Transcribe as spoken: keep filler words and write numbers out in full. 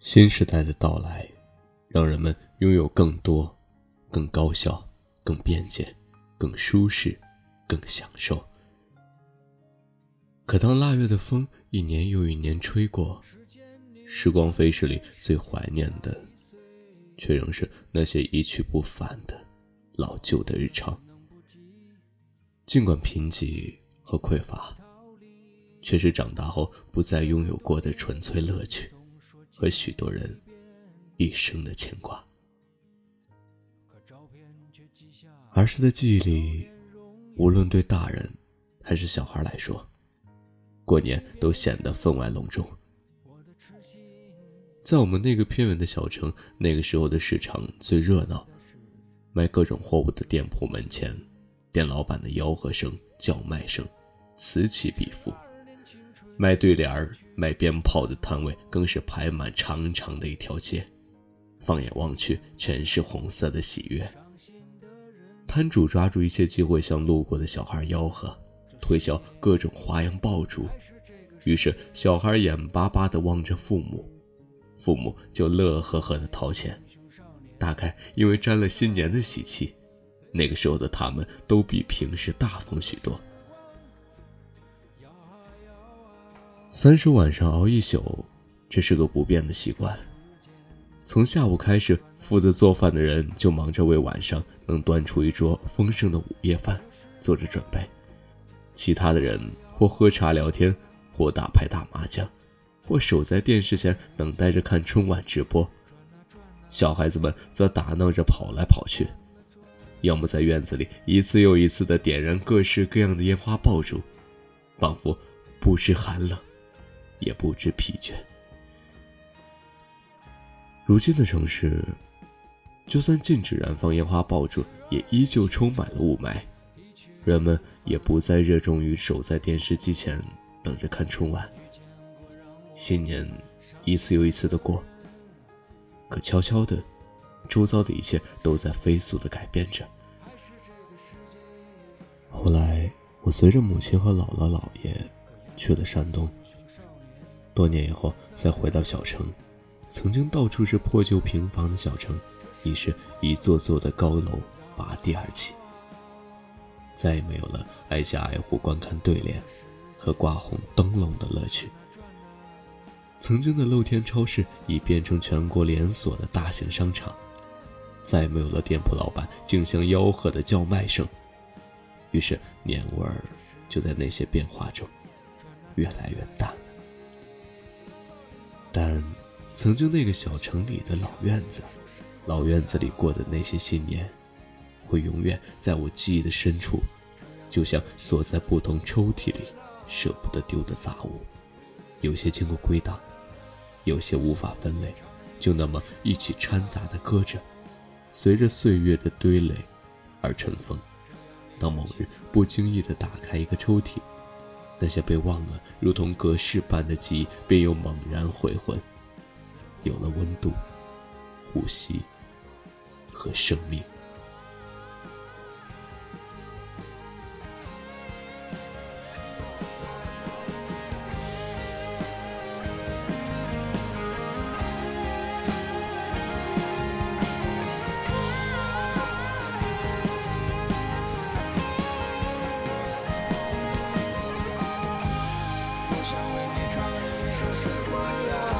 新时代的到来，让人们拥有更多、更高效、更便捷、更舒适、更享受。可当腊月的风一年又一年吹过，时光飞逝里最怀念的，却仍是那些一去不返的老旧的日常。尽管贫瘠和匮乏，却是长大后不再拥有过的纯粹乐趣，和许多人一生的牵挂。儿时的记忆里，无论对大人还是小孩来说，过年都显得分外隆重。在我们那个偏远的小城，那个时候的市场最热闹，卖各种货物的店铺门前，店老板的吆喝声、叫卖声此起彼伏，卖对联儿、卖鞭炮的摊位更是排满长长的一条街，放眼望去全是红色的喜悦。摊主抓住一切机会向路过的小孩吆喝，推销各种花样爆竹，于是小孩眼巴巴地望着父母，父母就乐呵呵地掏钱。大概因为沾了新年的喜气，那个时候的他们都比平时大方许多。三十晚上熬一宿，这是个不变的习惯。从下午开始，负责做饭的人就忙着为晚上能端出一桌丰盛的午夜饭做着准备，其他的人或喝茶聊天，或打牌打麻将，或守在电视前等待着看春晚直播。小孩子们则打闹着跑来跑去，要么在院子里一次又一次地点燃各式各样的烟花爆竹，仿佛不知寒冷，也不知疲倦。如今的城市，就算禁止燃放烟花爆竹，也依旧充满了雾霾，人们也不再热衷于守在电视机前等着看春晚。新年一次又一次的过，可悄悄的，周遭的一切都在飞速的改变着。后来我随着母亲和姥姥姥爷去了山东，多年以后再回到小城，曾经到处是破旧平房的小城，已是一座座的高楼拔地而起，再也没有了挨家挨户观看对联和挂红灯笼的乐趣。曾经的露天超市已变成全国连锁的大型商场，再也没有了店铺老板竞相吆喝的叫卖声，于是年味儿就在那些变化中越来越淡了。但曾经那个小城里的老院子，老院子里过的那些新年，会永远在我记忆的深处，就像锁在不同抽屉里舍不得丢的杂物，有些经过归档，有些无法分类，就那么一起掺杂的搁着，随着岁月的堆垒而尘封。当某日不经意地打开一个抽屉，那些被忘了如同隔世般的记忆便又猛然回魂，有了温度、呼吸和生命。我想为你唱一首诗歌呀。